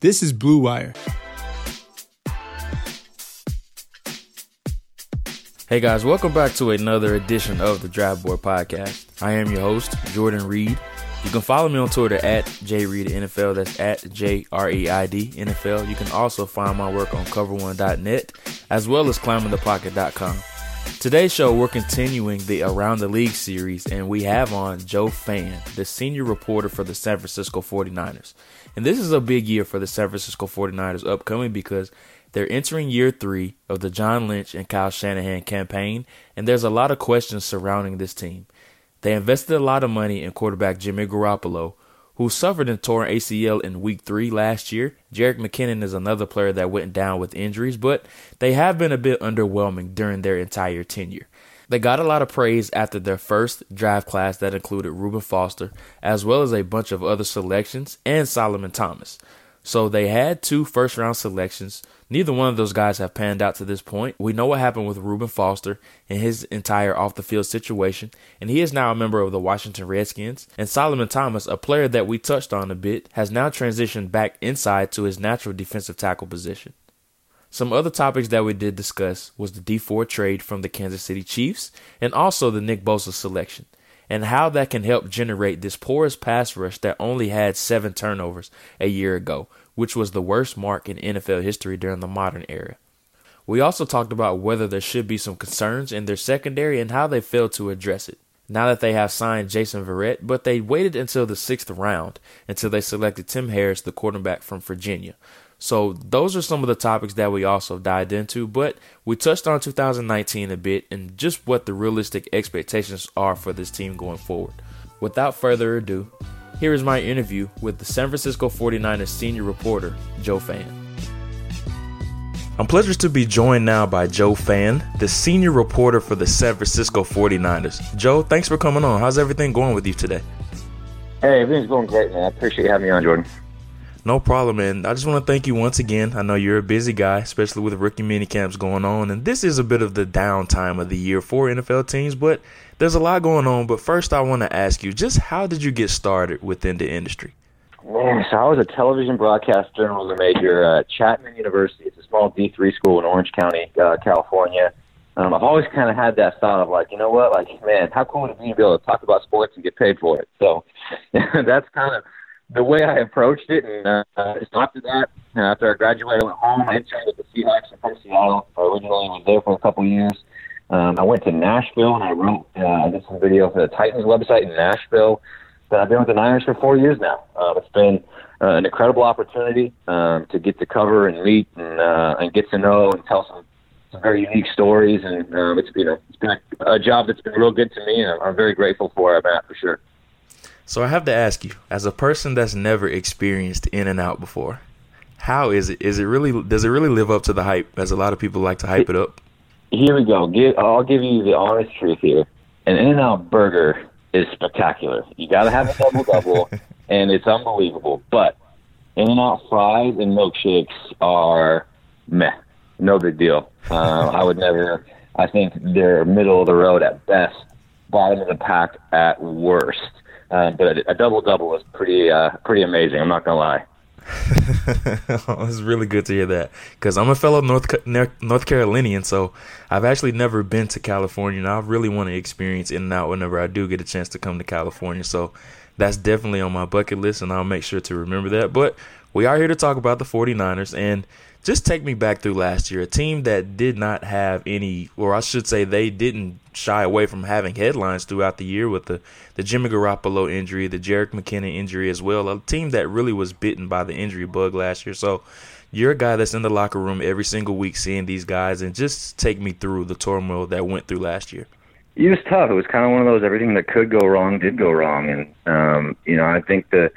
This is Blue Wire. Hey guys, welcome back to another edition of the Draft Board Podcast. I am your host, Jordan Reed. You can follow me on Twitter at JReedNFL. That's at JReidNFL. You can also find my work on cover1.net as well as climbingthepocket.com. Today's show, we're continuing the Around the League series, and we have on Joe Fann, the senior reporter for the San Francisco 49ers. And this is a big year for the San Francisco 49ers upcoming because they're entering year 3 of the John Lynch and Kyle Shanahan campaign, and there's a lot of questions surrounding this team. They invested a lot of money in quarterback Jimmy Garoppolo, who suffered a torn ACL in week 3 last year. Jerick McKinnon is another player that went down with injuries, but they have been a bit underwhelming during their entire tenure. They got a lot of praise after their first draft class that included Reuben Foster, as well as a bunch of other selections, and Solomon Thomas. So they had 2 first-round selections. Neither one of those guys have panned out to this point. We know what happened with Reuben Foster and his entire off-the-field situation, and he is now a member of the Washington Redskins. And Solomon Thomas, a player that we touched on a bit, has now transitioned back inside to his natural defensive tackle position. Some other topics that we did discuss was the Dee Ford trade from the Kansas City Chiefs and also the Nick Bosa selection, and how that can help generate this porous pass rush that only had 7 turnovers a year ago, which was the worst mark in NFL history during the modern era. We also talked about whether there should be some concerns in their secondary and how they failed to address it. Now that they have signed Jason Verrett, but they waited until the 6th round until they selected Tim Harris, the quarterback from Virginia. So those are some of the topics that we also dived into, but we touched on 2019 a bit and just what the realistic expectations are for this team going forward. Without further ado, here is my interview with the San Francisco 49ers senior reporter, Joe Fann. I'm pleased to be joined now by Joe Fann, the senior reporter for the San Francisco 49ers. Joe, thanks for coming on. How's everything going with you today? Hey, everything's going great, man. I appreciate you having me on, Jordan. No problem, man. I just want to thank you once again. I know you're a busy guy, especially with rookie minicamps going on, and this is a bit of the downtime of the year for NFL teams, but there's a lot going on. But first, I want to ask you, just how did you get started within the industry? Man, so I was a television broadcast journalism major at Chapman University. It's a small D3 school in Orange County, California. I've always kind of had that thought of like, you know what, like, man, how cool would it be to be able to talk about sports and get paid for it? So that's kind of the way I approached it, and after that, after I graduated, I went home. I interned with the Seahawks from Seattle. I originally was there for a couple years. I went to Nashville, and I wrote did some video for the Titans website in Nashville. But I've been with the Niners for 4 years now. It's been an incredible opportunity to get to cover and meet and get to know and tell some very unique stories. And it's been a job that's been real good to me, and I'm very grateful for it, Matt, for sure. So I have to ask you, as a person that's never experienced In and Out before, how is it? Does it really live up to the hype, as a lot of people like to hype it up? Here we go. I'll give you the honest truth here. An In and Out burger is spectacular. You got to have a double-double, and it's unbelievable. But In and Out fries and milkshakes are meh. No big deal. I think they're middle of the road at best, bottom of the pack at worst. But a double-double was pretty amazing, I'm not going to lie. It's really good to hear that, because I'm a fellow North Carolinian, so I've actually never been to California, and I really want to experience In and Out whenever I do get a chance to come to California. So that's definitely on my bucket list, and I'll make sure to remember that. But we are here to talk about the 49ers, and just take me back through last year, a team that did not have any, or I should say they didn't shy away from having headlines throughout the year with the Jimmy Garoppolo injury, the Jerick McKinnon injury as well, a team that really was bitten by the injury bug last year. So you're a guy that's in the locker room every single week seeing these guys, and just take me through the turmoil that went through last year. It was tough. It was kind of one of those, everything that could go wrong did go wrong. And, I think the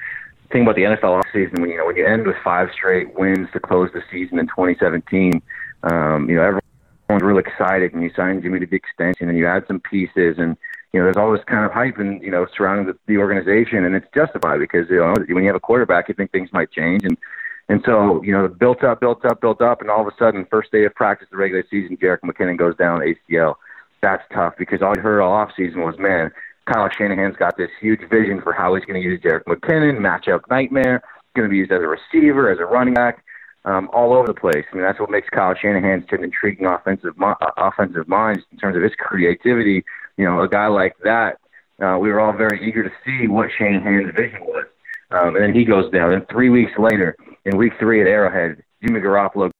thing about the NFL offseason, when you end with 5 straight wins to close the season in 2017, everyone's real excited, and you signed Jimmy to the extension, and you add some pieces, and there's all this kind of hype and surrounding the organization, and it's justified because when you have a quarterback, you think things might change, and so built up, and all of a sudden, first day of practice, the regular season, Jerick McKinnon goes down ACL. That's tough because all I heard all offseason was, man, Kyle Shanahan's got this huge vision for how he's going to use Jerick McKinnon, matchup nightmare. going to be used as a receiver, as a running back, all over the place. I mean, that's what makes Kyle Shanahan such an intriguing offensive mind in terms of his creativity. You know, a guy like that, we were all very eager to see what Shanahan's vision was. And then he goes down. And 3 weeks later, in week 3 at Arrowhead, Jimmy Garoppolo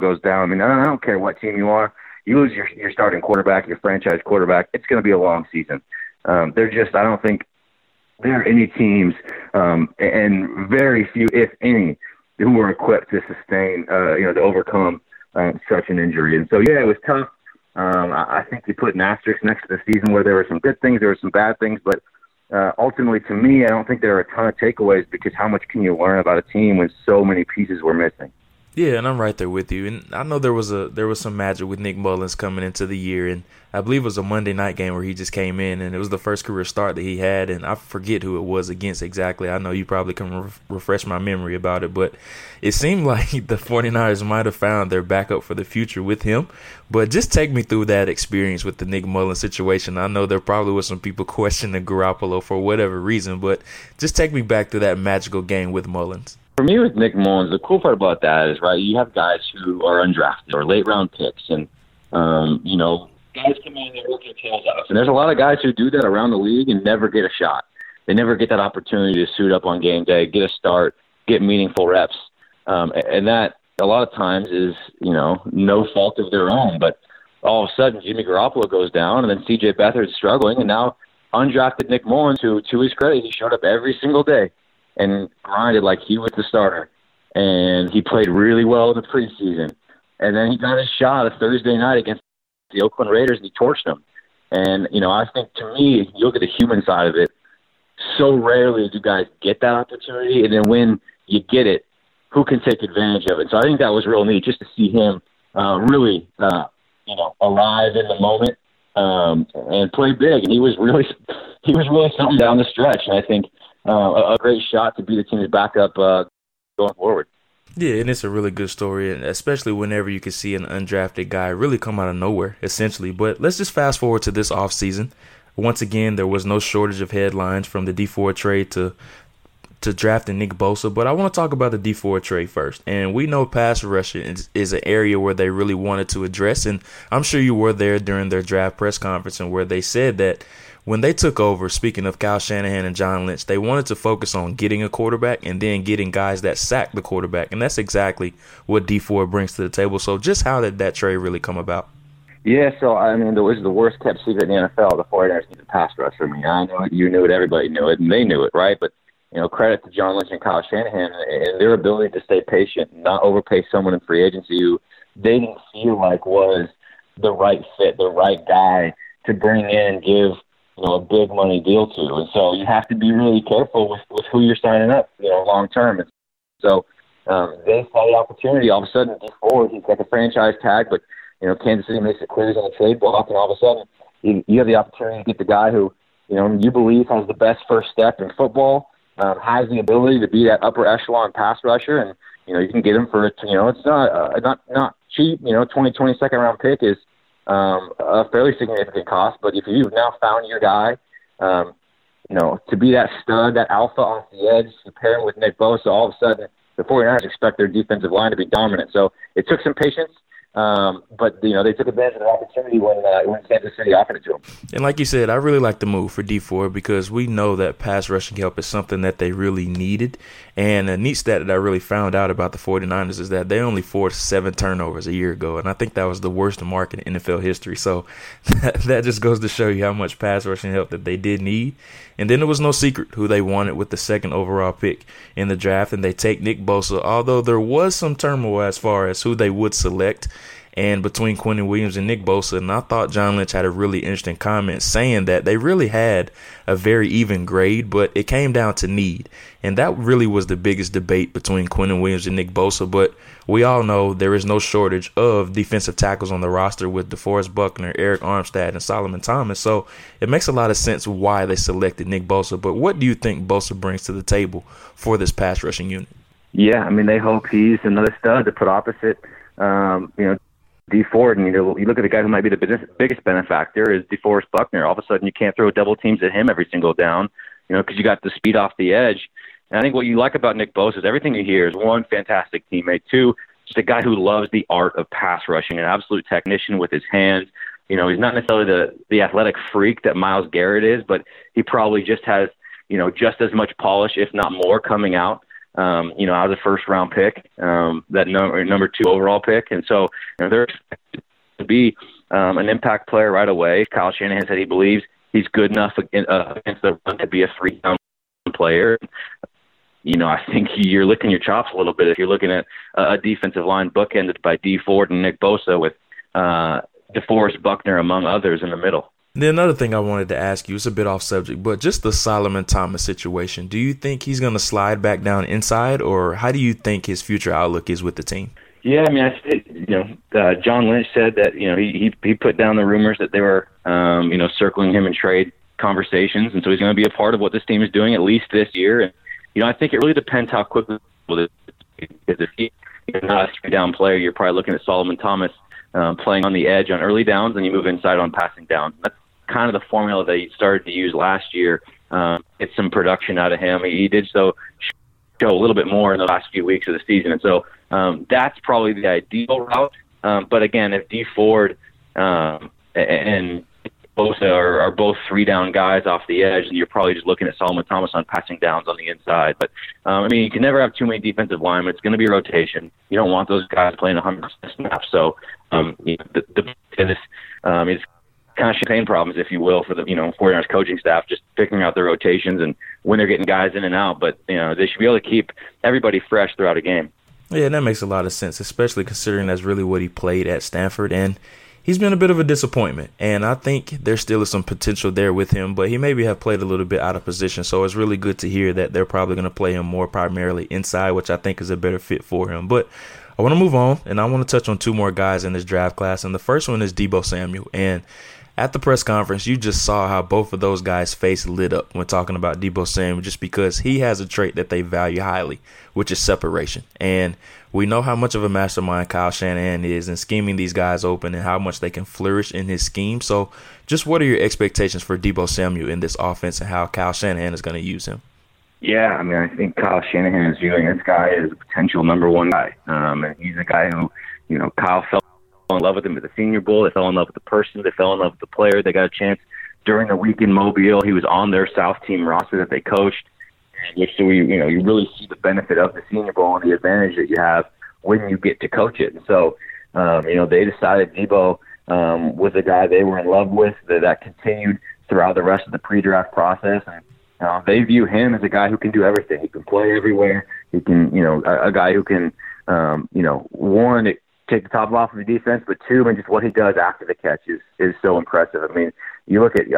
goes down. I mean, I don't care what team you are. You lose your starting quarterback, your franchise quarterback. It's going to be a long season. I don't think there are any teams, and very few, if any, who were equipped to sustain, to overcome such an injury. And so, yeah, it was tough. I think you put an asterisk next to the season where there were some good things, there were some bad things, but ultimately, to me, I don't think there are a ton of takeaways because how much can you learn about a team when so many pieces were missing? Yeah, and I'm right there with you. And I know there was some magic with Nick Mullins coming into the year, and I believe it was a Monday night game where he just came in, and it was the first career start that he had, and I forget who it was against exactly. I know you probably can refresh my memory about it, but it seemed like the 49ers might have found their backup for the future with him. But just take me through that experience with the Nick Mullins situation. I know there probably was some people questioning Garoppolo for whatever reason, but just take me back to that magical game with Mullins. For me, with Nick Mullins, the cool part about that is, right, you have guys who are undrafted or late-round picks, and, guys come in and work their tails off. And there's a lot of guys who do that around the league and never get a shot. They never get that opportunity to suit up on game day, get a start, get meaningful reps. And that, a lot of times, is, no fault of their own. But all of a sudden, Jimmy Garoppolo goes down, and then C.J. Beathard's struggling, and now undrafted Nick Mullins, who, to his credit, he showed up every single day and grinded like he was the starter. And he played really well in the preseason. And then he got his shot a Thursday night against the Oakland Raiders, and he torched them. And, I think, to me, you look at the human side of it, so rarely do guys get that opportunity. And then when you get it, who can take advantage of it? So I think that was real neat, just to see him really alive in the moment and play big. And he was really something down the stretch. And I think, a great shot to be the team's backup going forward. Yeah, and it's a really good story, and especially whenever you can see an undrafted guy really come out of nowhere, essentially. But let's just fast forward to this offseason. Once again, there was no shortage of headlines, from the Dee Ford trade to drafting Nick Bosa. But I want to talk about the Dee Ford trade first. And we know pass rush is an area where they really wanted to address. And I'm sure you were there during their draft press conference, and where they said that when they took over, speaking of Kyle Shanahan and John Lynch, they wanted to focus on getting a quarterback and then getting guys that sack the quarterback. And that's exactly what Dee Ford brings to the table. So just how did that trade really come about? Yeah, so, it was the worst-kept secret in the NFL. The 49ers needed pass rush for me. I knew it, you knew it, everybody knew it, and they knew it, right? But, credit to John Lynch and Kyle Shanahan and their ability to stay patient, not overpay someone in free agency who they didn't feel like was the right fit, the right guy to bring in and give a big money deal to. And so you have to be really careful with who you're signing up, long term. And so they saw the opportunity. All of a sudden, Dee Ford, he's got the franchise tag, but, Kansas City makes it clear he's on the trade block, and all of a sudden you have the opportunity to get the guy who, you believe has the best first step in football, has the ability to be that upper echelon pass rusher, and, you can get him for, it's not cheap, 20 second-round pick is a fairly significant cost. But if you've now found your guy, to be that stud, that alpha off the edge, you pair him with Nick Bosa, all of a sudden the 49ers expect their defensive line to be dominant. So it took some patience, but, they took advantage of the opportunity when Kansas City offered it to them. And like you said, I really like the move for Dee Ford, because we know that pass rushing help is something that they really needed. And a neat stat that I really found out about the 49ers is that they only forced 7 turnovers a year ago. And I think that was the worst mark in NFL history. So that just goes to show you how much pass rushing help that they did need. And then it was no secret who they wanted with the 2nd overall pick in the draft. And they take Nick Bosa, although there was some turmoil as far as who they would select. And between Quinnen Williams and Nick Bosa, and I thought John Lynch had a really interesting comment saying that they really had a very even grade, but it came down to need. And that really was the biggest debate between Quinnen Williams and Nick Bosa. But we all know there is no shortage of defensive tackles on the roster, with DeForest Buckner, Eric Armstead, and Solomon Thomas. So it makes a lot of sense why they selected Nick Bosa. But what do you think Bosa brings to the table for this pass rushing unit? Yeah, they hope he's another stud to put opposite, Dee Ford, and you look at the guy who might be the biggest benefactor is DeForest Buckner. All of a sudden, you can't throw double teams at him every single down, because you got the speed off the edge, And I think what you like about Nick Bosa is everything you hear is, one, fantastic teammate, two, just a guy who loves the art of pass rushing, an absolute technician with his hands. You know, he's not necessarily the athletic freak that Myles Garrett is, but he probably just has, you know, just as much polish, if not more, coming out. You know, I was a first-round pick, that number two overall pick. And so, you know, they're expected to be an impact player right away. Kyle Shanahan said he believes he's good enough against the run to be a three-down player. You know, I think you're licking your chops a little bit if you're looking at a defensive line bookended by Dee Ford and Nick Bosa with DeForest Buckner, among others, in the middle. And then another thing I wanted to ask you, it's a bit off subject, but just the Solomon Thomas situation. Do you think he's going to slide back down inside, or how do you think his future outlook is with the team? Yeah, I mean, John Lynch said that, you know, he put down the rumors that they were, you know, circling him in trade conversations, and so he's going to be a part of what this team is doing at least this year. And, you know, I think it really depends how quickly, because if you're not a three-down player, you're probably looking at Solomon Thomas playing on the edge on early downs, and you move inside on passing downs. That's kind of the formula they started to use last year. Get some production out of him. He did so show a little bit more in the last few weeks of the season, and so that's probably the ideal route. But again, if Dee Ford and Bosa are both three-down guys off the edge, and you're probably just looking at Solomon Thomas on passing downs on the inside. But, I mean, you can never have too many defensive linemen. It's going to be rotation. You don't want those guys playing 100% snaps. So you know, it's kind of champagne problems, if you will, for the 49ers coaching staff, just figuring out their rotations and when they're getting guys in and out. But, you know, they should be able to keep everybody fresh throughout a game. Yeah, that makes a lot of sense, especially considering that's really what he played at Stanford. And he's been a bit of a disappointment, and I think there still is some potential there with him, but he maybe have played a little bit out of position. So it's really good to hear that they're probably going to play him more primarily inside, which I think is a better fit for him. But I want to move on, and I want to touch on two more guys in this draft class. And the first one is Deebo Samuel. And at the press conference, you just saw how both of those guys' face lit up when talking about Deebo Samuel, just because he has a trait that they value highly, which is separation. And we know how much of a mastermind Kyle Shanahan is in scheming these guys open and how much they can flourish in his scheme. So just what are your expectations for Deebo Samuel in this offense and how Kyle Shanahan is going to use him? Yeah, I mean, I think Kyle Shanahan is viewing this guy as a potential number one guy. And he's a guy who, you know, Kyle felt in love with him at the Senior Bowl. They fell in love with the person. They fell in love with the player. They got a chance during the week in Mobile. He was on their South team roster that they coached. So you really see the benefit of the Senior Bowl and the advantage that you have when you get to coach it. And so, they decided Deebo was a guy they were in love with. That continued throughout the rest of the pre-draft process. And they view him as a guy who can do everything. He can play everywhere. He can, a guy who can, one, take the top off of the defense, but two, and just what he does after the catch is so impressive. I mean, you look at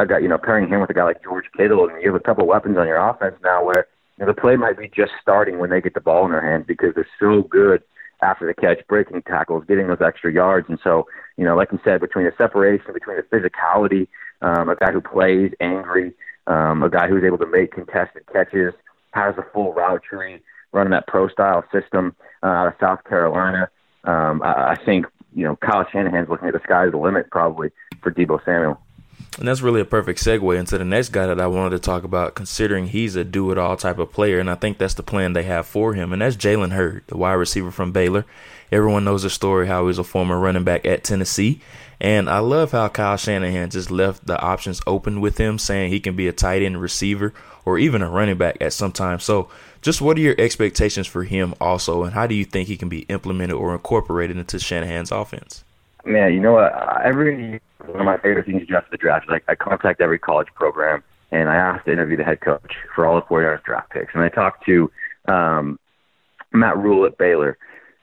pairing him with a guy like George Kittle, and you have a couple weapons on your offense now where the play might be just starting when they get the ball in their hands because they're so good after the catch, breaking tackles, getting those extra yards. And so, like you said, between the separation, between the physicality, a guy who plays angry, a guy who's able to make contested catches, has a full route tree, running that pro-style system out of South Carolina. I think, Kyle Shanahan's looking at the sky's the limit probably for Deebo Samuel. And that's really a perfect segue into the next guy that I wanted to talk about, considering he's a do-it-all type of player, and I think that's the plan they have for him, and that's Jalen Hurd, the wide receiver from Baylor. Everyone knows the story, how he's a former running back at Tennessee, and I love how Kyle Shanahan just left the options open with him, saying he can be a tight end receiver or even a running back at some time. So just what are your expectations for him also, and how do you think he can be implemented or incorporated into Shanahan's offense? Man, you know what? One of my favorite things to do after the draft is I contact every college program, and I ask to interview the head coach for all the 49ers draft picks. And I talked to Matt Rhule at Baylor.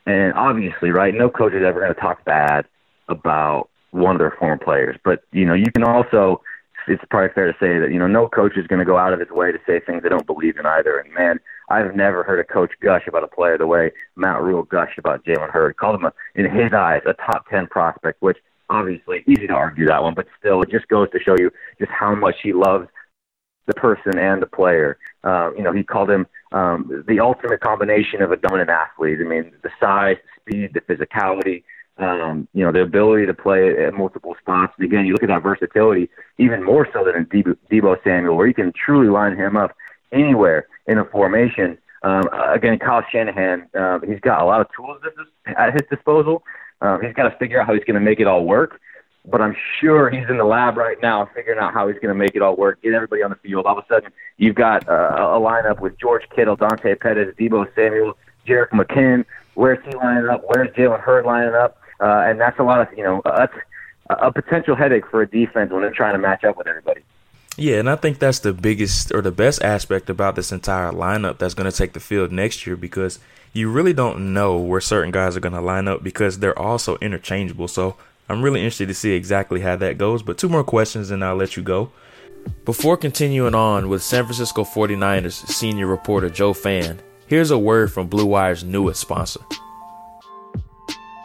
And obviously, right, no coach is ever going to talk bad about one of their former players. But, you can also – it's probably fair to say that, no coach is going to go out of his way to say things they don't believe in either. And, man, I've never heard a coach gush about a player the way Matt Rhule gushed about Jalen Hurd. Called him, in his eyes, a top 10 prospect, which – obviously, easy to argue that one, but still, it just goes to show you just how much he loves the person and the player. He called him the ultimate combination of a dominant athlete. I mean, the size, the speed, the physicality, the ability to play at multiple spots. And again, you look at that versatility even more so than in Deebo Samuel, where you can truly line him up anywhere in a formation Again, Kyle Shanahan, he's got a lot of tools at his disposal. He's got to figure out how he's going to make it all work. But I'm sure he's in the lab right now figuring out how he's going to make it all work, get everybody on the field. All of a sudden, you've got a lineup with George Kittle, Dante Pettis, Deebo Samuel, Jerick McKinnon. Where's he lining up? Where's Jalen Hurd lining up? And that's a lot of, that's a potential headache for a defense when they're trying to match up with everybody. Yeah, and I think that's the biggest or the best aspect about this entire lineup that's going to take the field next year, because you really don't know where certain guys are going to line up because they're all so interchangeable. So I'm really interested to see exactly how that goes. But two more questions and I'll let you go. Before continuing on with San Francisco 49ers senior reporter Joe Fann, here's a word from Blue Wire's newest sponsor.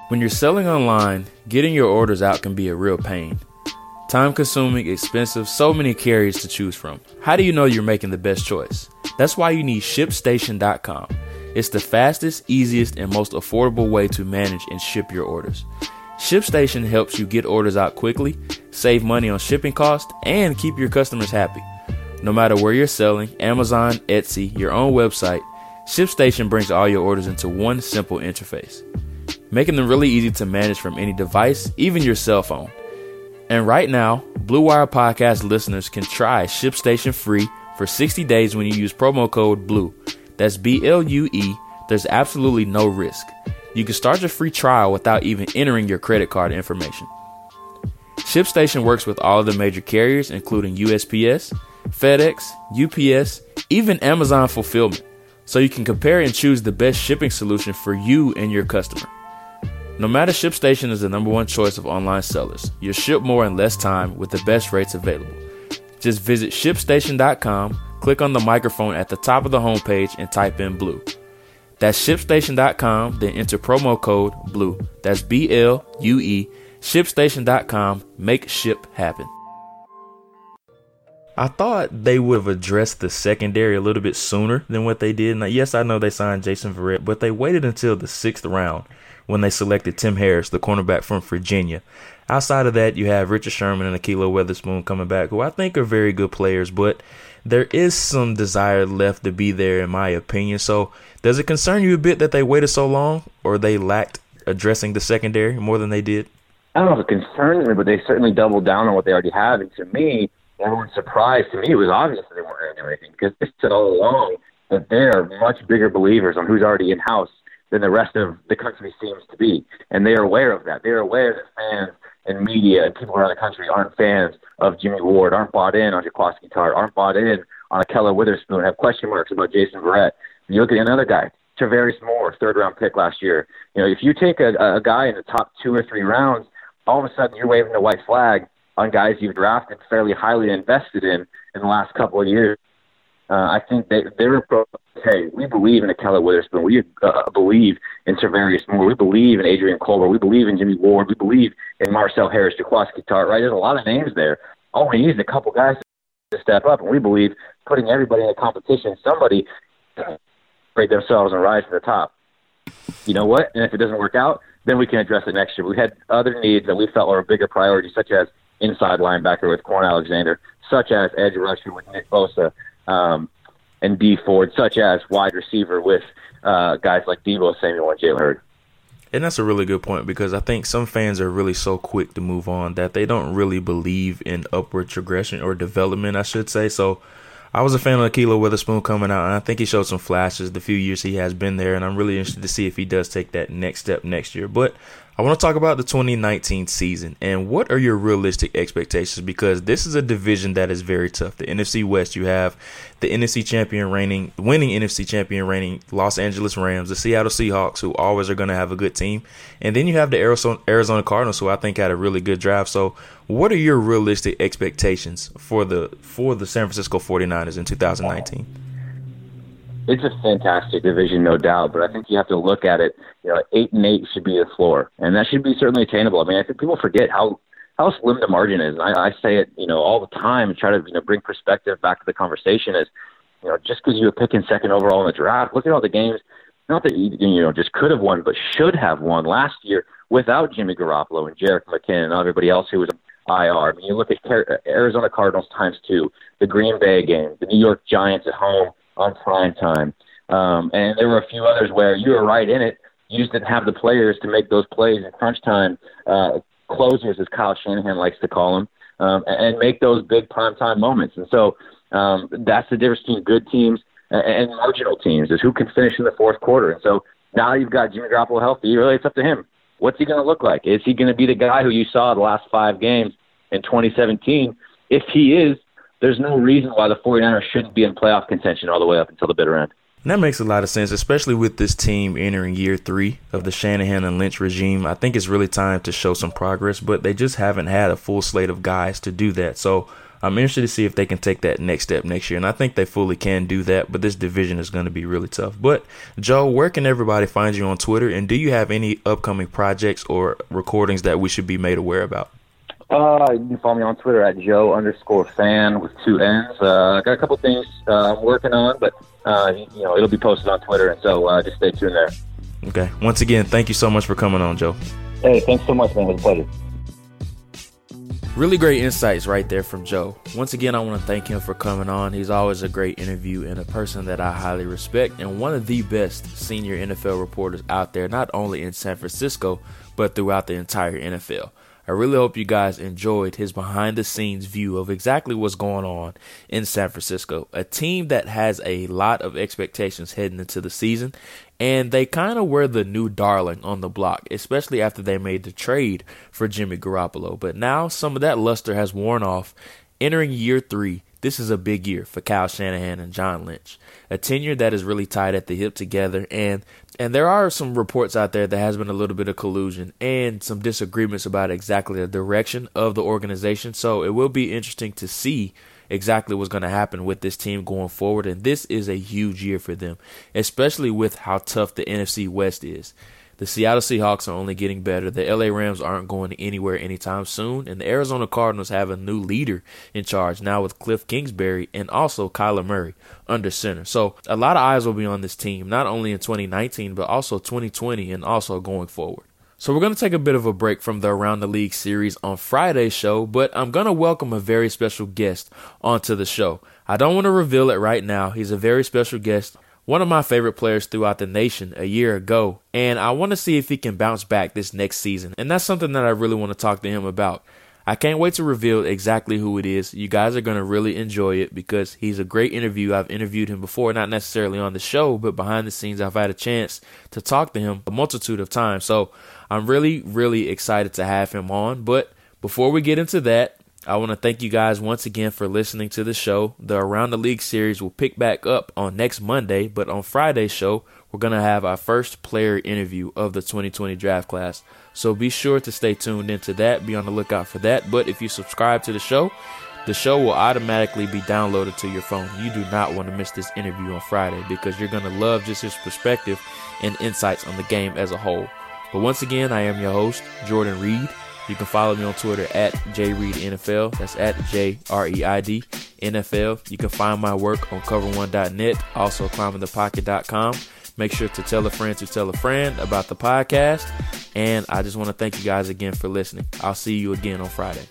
When you're selling online, getting your orders out can be a real pain. Time-consuming, expensive, so many carriers to choose from. How do you know you're making the best choice? That's why you need ShipStation.com. It's the fastest, easiest, and most affordable way to manage and ship your orders. ShipStation helps you get orders out quickly, save money on shipping costs, and keep your customers happy. No matter where you're selling, Amazon, Etsy, your own website, ShipStation brings all your orders into one simple interface, making them really easy to manage from any device, even your cell phone. And right now, Blue Wire Podcast listeners can try ShipStation free for 60 days when you use promo code BLUE. That's BLUE. There's absolutely no risk. You can start your free trial without even entering your credit card information. ShipStation works with all of the major carriers, including USPS, FedEx, UPS, even Amazon Fulfillment, so you can compare and choose the best shipping solution for you and your customer. No matter, ShipStation is the number one choice of online sellers. You'll ship more in less time with the best rates available. Just visit ShipStation.com, click on the microphone at the top of the homepage, and type in BLUE. That's ShipStation.com, then enter promo code BLUE. That's BLUE. ShipStation.com. Make ship happen. I thought they would have addressed the secondary a little bit sooner than what they did. Now, yes, I know they signed Jason Verrett, but they waited until the 6th round when they selected Tim Harris, the cornerback from Virginia. Outside of that, you have Richard Sherman and Ahkello Witherspoon coming back, who I think are very good players, but there is some desire left to be there, in my opinion. So does it concern you a bit that they waited so long, or they lacked addressing the secondary more than they did? I don't know if it concerns me, but they certainly doubled down on what they already have. And to me, everyone's surprised. To me, it was obvious that they weren't going to do anything, because they said all along that they are much bigger believers on who's already in-house than the rest of the country seems to be. And they are aware of that. They are aware that fans and media and people around the country aren't fans of Jimmy Ward, aren't bought in on Jaquiski Tartt, aren't bought in on Ahkello Witherspoon, have question marks about Jason Verrett. And you look at another guy, Tarvarius Moore, third-round pick last year. You know, if you take a guy in the top 2 or 3 rounds, all of a sudden you're waving the white flag on guys you've drafted fairly highly invested in the last couple of years. I think they're approaching, hey, we believe in Ahkello Witherspoon. We believe in Tarvarius Moore. We believe in Adrian Colbert. We believe in Jimmy Ward. We believe in Marcel Harris, Jaquiski Tartt, right? There's a lot of names there. All we need is a couple guys to step up, and we believe putting everybody in a competition, somebody break themselves and rise to the top. You know what? And if it doesn't work out, then we can address it next year. We had other needs that we felt were a bigger priority, such as inside linebacker with Quan Alexander, such as edge rusher with Nick Bosa, and Dee Ford, such as wide receiver with guys like Deebo Samuel and Jalen Hurd. And that's a really good point, because I think some fans are really so quick to move on that they don't really believe in upward progression or development, I should say. So I was a fan of Ahkello Witherspoon coming out, and I think he showed some flashes the few years he has been there, and I'm really interested to see if he does take that next step next year. But I want to talk about the 2019 season, and what are your realistic expectations? Because this is a division that is very tough. The NFC West, you have the winning NFC champion reigning Los Angeles Rams, the Seattle Seahawks, who always are going to have a good team. And then you have the Arizona Cardinals, who I think had a really good draft. So what are your realistic expectations for the San Francisco 49ers in 2019? It's a fantastic division, no doubt, but I think you have to look at it. 8-8 should be the floor, and that should be certainly attainable. I mean, I think people forget how slim the margin is. And I say it, all the time, and try to bring perspective back to the conversation. Is just because you were picking second overall in the draft, look at all the games. Not that you just could have won, but should have won last year without Jimmy Garoppolo and Jerick McKinnon and everybody else who was IR. I mean, you look at Arizona Cardinals ×2, the Green Bay game, the New York Giants at home on prime time, And there were a few others where you were right in it. You just didn't have the players to make those plays in crunch time, closers, as Kyle Shanahan likes to call them, and make those big prime-time moments. And so that's the difference between good teams and marginal teams, is who can finish in the fourth quarter. And so now you've got Jimmy Garoppolo healthy. Really, it's up to him. What's he going to look like? Is he going to be the guy who you saw the last five games in 2017? If he is, there's no reason why the 49ers shouldn't be in playoff contention all the way up until the bitter end. And that makes a lot of sense, especially with this team entering year three of the Shanahan and Lynch regime. I think it's really time to show some progress, but they just haven't had a full slate of guys to do that. So I'm interested to see if they can take that next step next year. And I think they fully can do that, but this division is going to be really tough. But, Joe, where can everybody find you on Twitter? And do you have any upcoming projects or recordings that we should be made aware about? You can follow me on Twitter at Joe_Fann with two N's. I got a couple things I'm working on, but it'll be posted on Twitter, and so just stay tuned there. Okay. Once again, thank you so much for coming on, Joe. Hey, thanks so much, man. It was a pleasure. Really great insights right there from Joe. Once again, I want to thank him for coming on. He's always a great interview and a person that I highly respect, and one of the best senior NFL reporters out there, not only in San Francisco, but throughout the entire NFL. I really hope you guys enjoyed his behind-the-scenes view of exactly what's going on in San Francisco, a team that has a lot of expectations heading into the season, and they kind of were the new darling on the block, especially after they made the trade for Jimmy Garoppolo. But now some of that luster has worn off. Entering year three, this is a big year for Kyle Shanahan and John Lynch, a tenure that is really tied at the hip together, and there are some reports out there that has been a little bit of collusion and some disagreements about exactly the direction of the organization. So it will be interesting to see exactly what's going to happen with this team going forward. And this is a huge year for them, especially with how tough the NFC West is. The Seattle Seahawks are only getting better. The LA Rams aren't going anywhere anytime soon. And the Arizona Cardinals have a new leader in charge now with Cliff Kingsbury and also Kyler Murray under center. So a lot of eyes will be on this team, not only in 2019, but also 2020 and also going forward. So we're going to take a bit of a break from the Around the League series on Friday's show, but I'm going to welcome a very special guest onto the show. I don't want to reveal it right now. He's a very special guest. One of my favorite players throughout the nation a year ago, and I want to see if he can bounce back this next season. And that's something that I really want to talk to him about. I can't wait to reveal exactly who it is. You guys are going to really enjoy it because he's a great interview. I've interviewed him before, not necessarily on the show, but behind the scenes, I've had a chance to talk to him a multitude of times. So I'm really, really excited to have him on. But before we get into that, I want to thank you guys once again for listening to the show. The Around the League series will pick back up on next Monday, but on Friday's show, we're going to have our first player interview of the 2020 draft class. So be sure to stay tuned into that. Be on the lookout for that. But if you subscribe to the show will automatically be downloaded to your phone. You do not want to miss this interview on Friday because you're going to love just his perspective and insights on the game as a whole. But once again, I am your host, Jordan Reed. You can follow me on Twitter at JReedNFL. That's at J-R-E-I-D NFL. You can find my work on cover1.net, also climbingthepocket.com. Make sure to tell a friend about the podcast. And I just want to thank you guys again for listening. I'll see you again on Friday.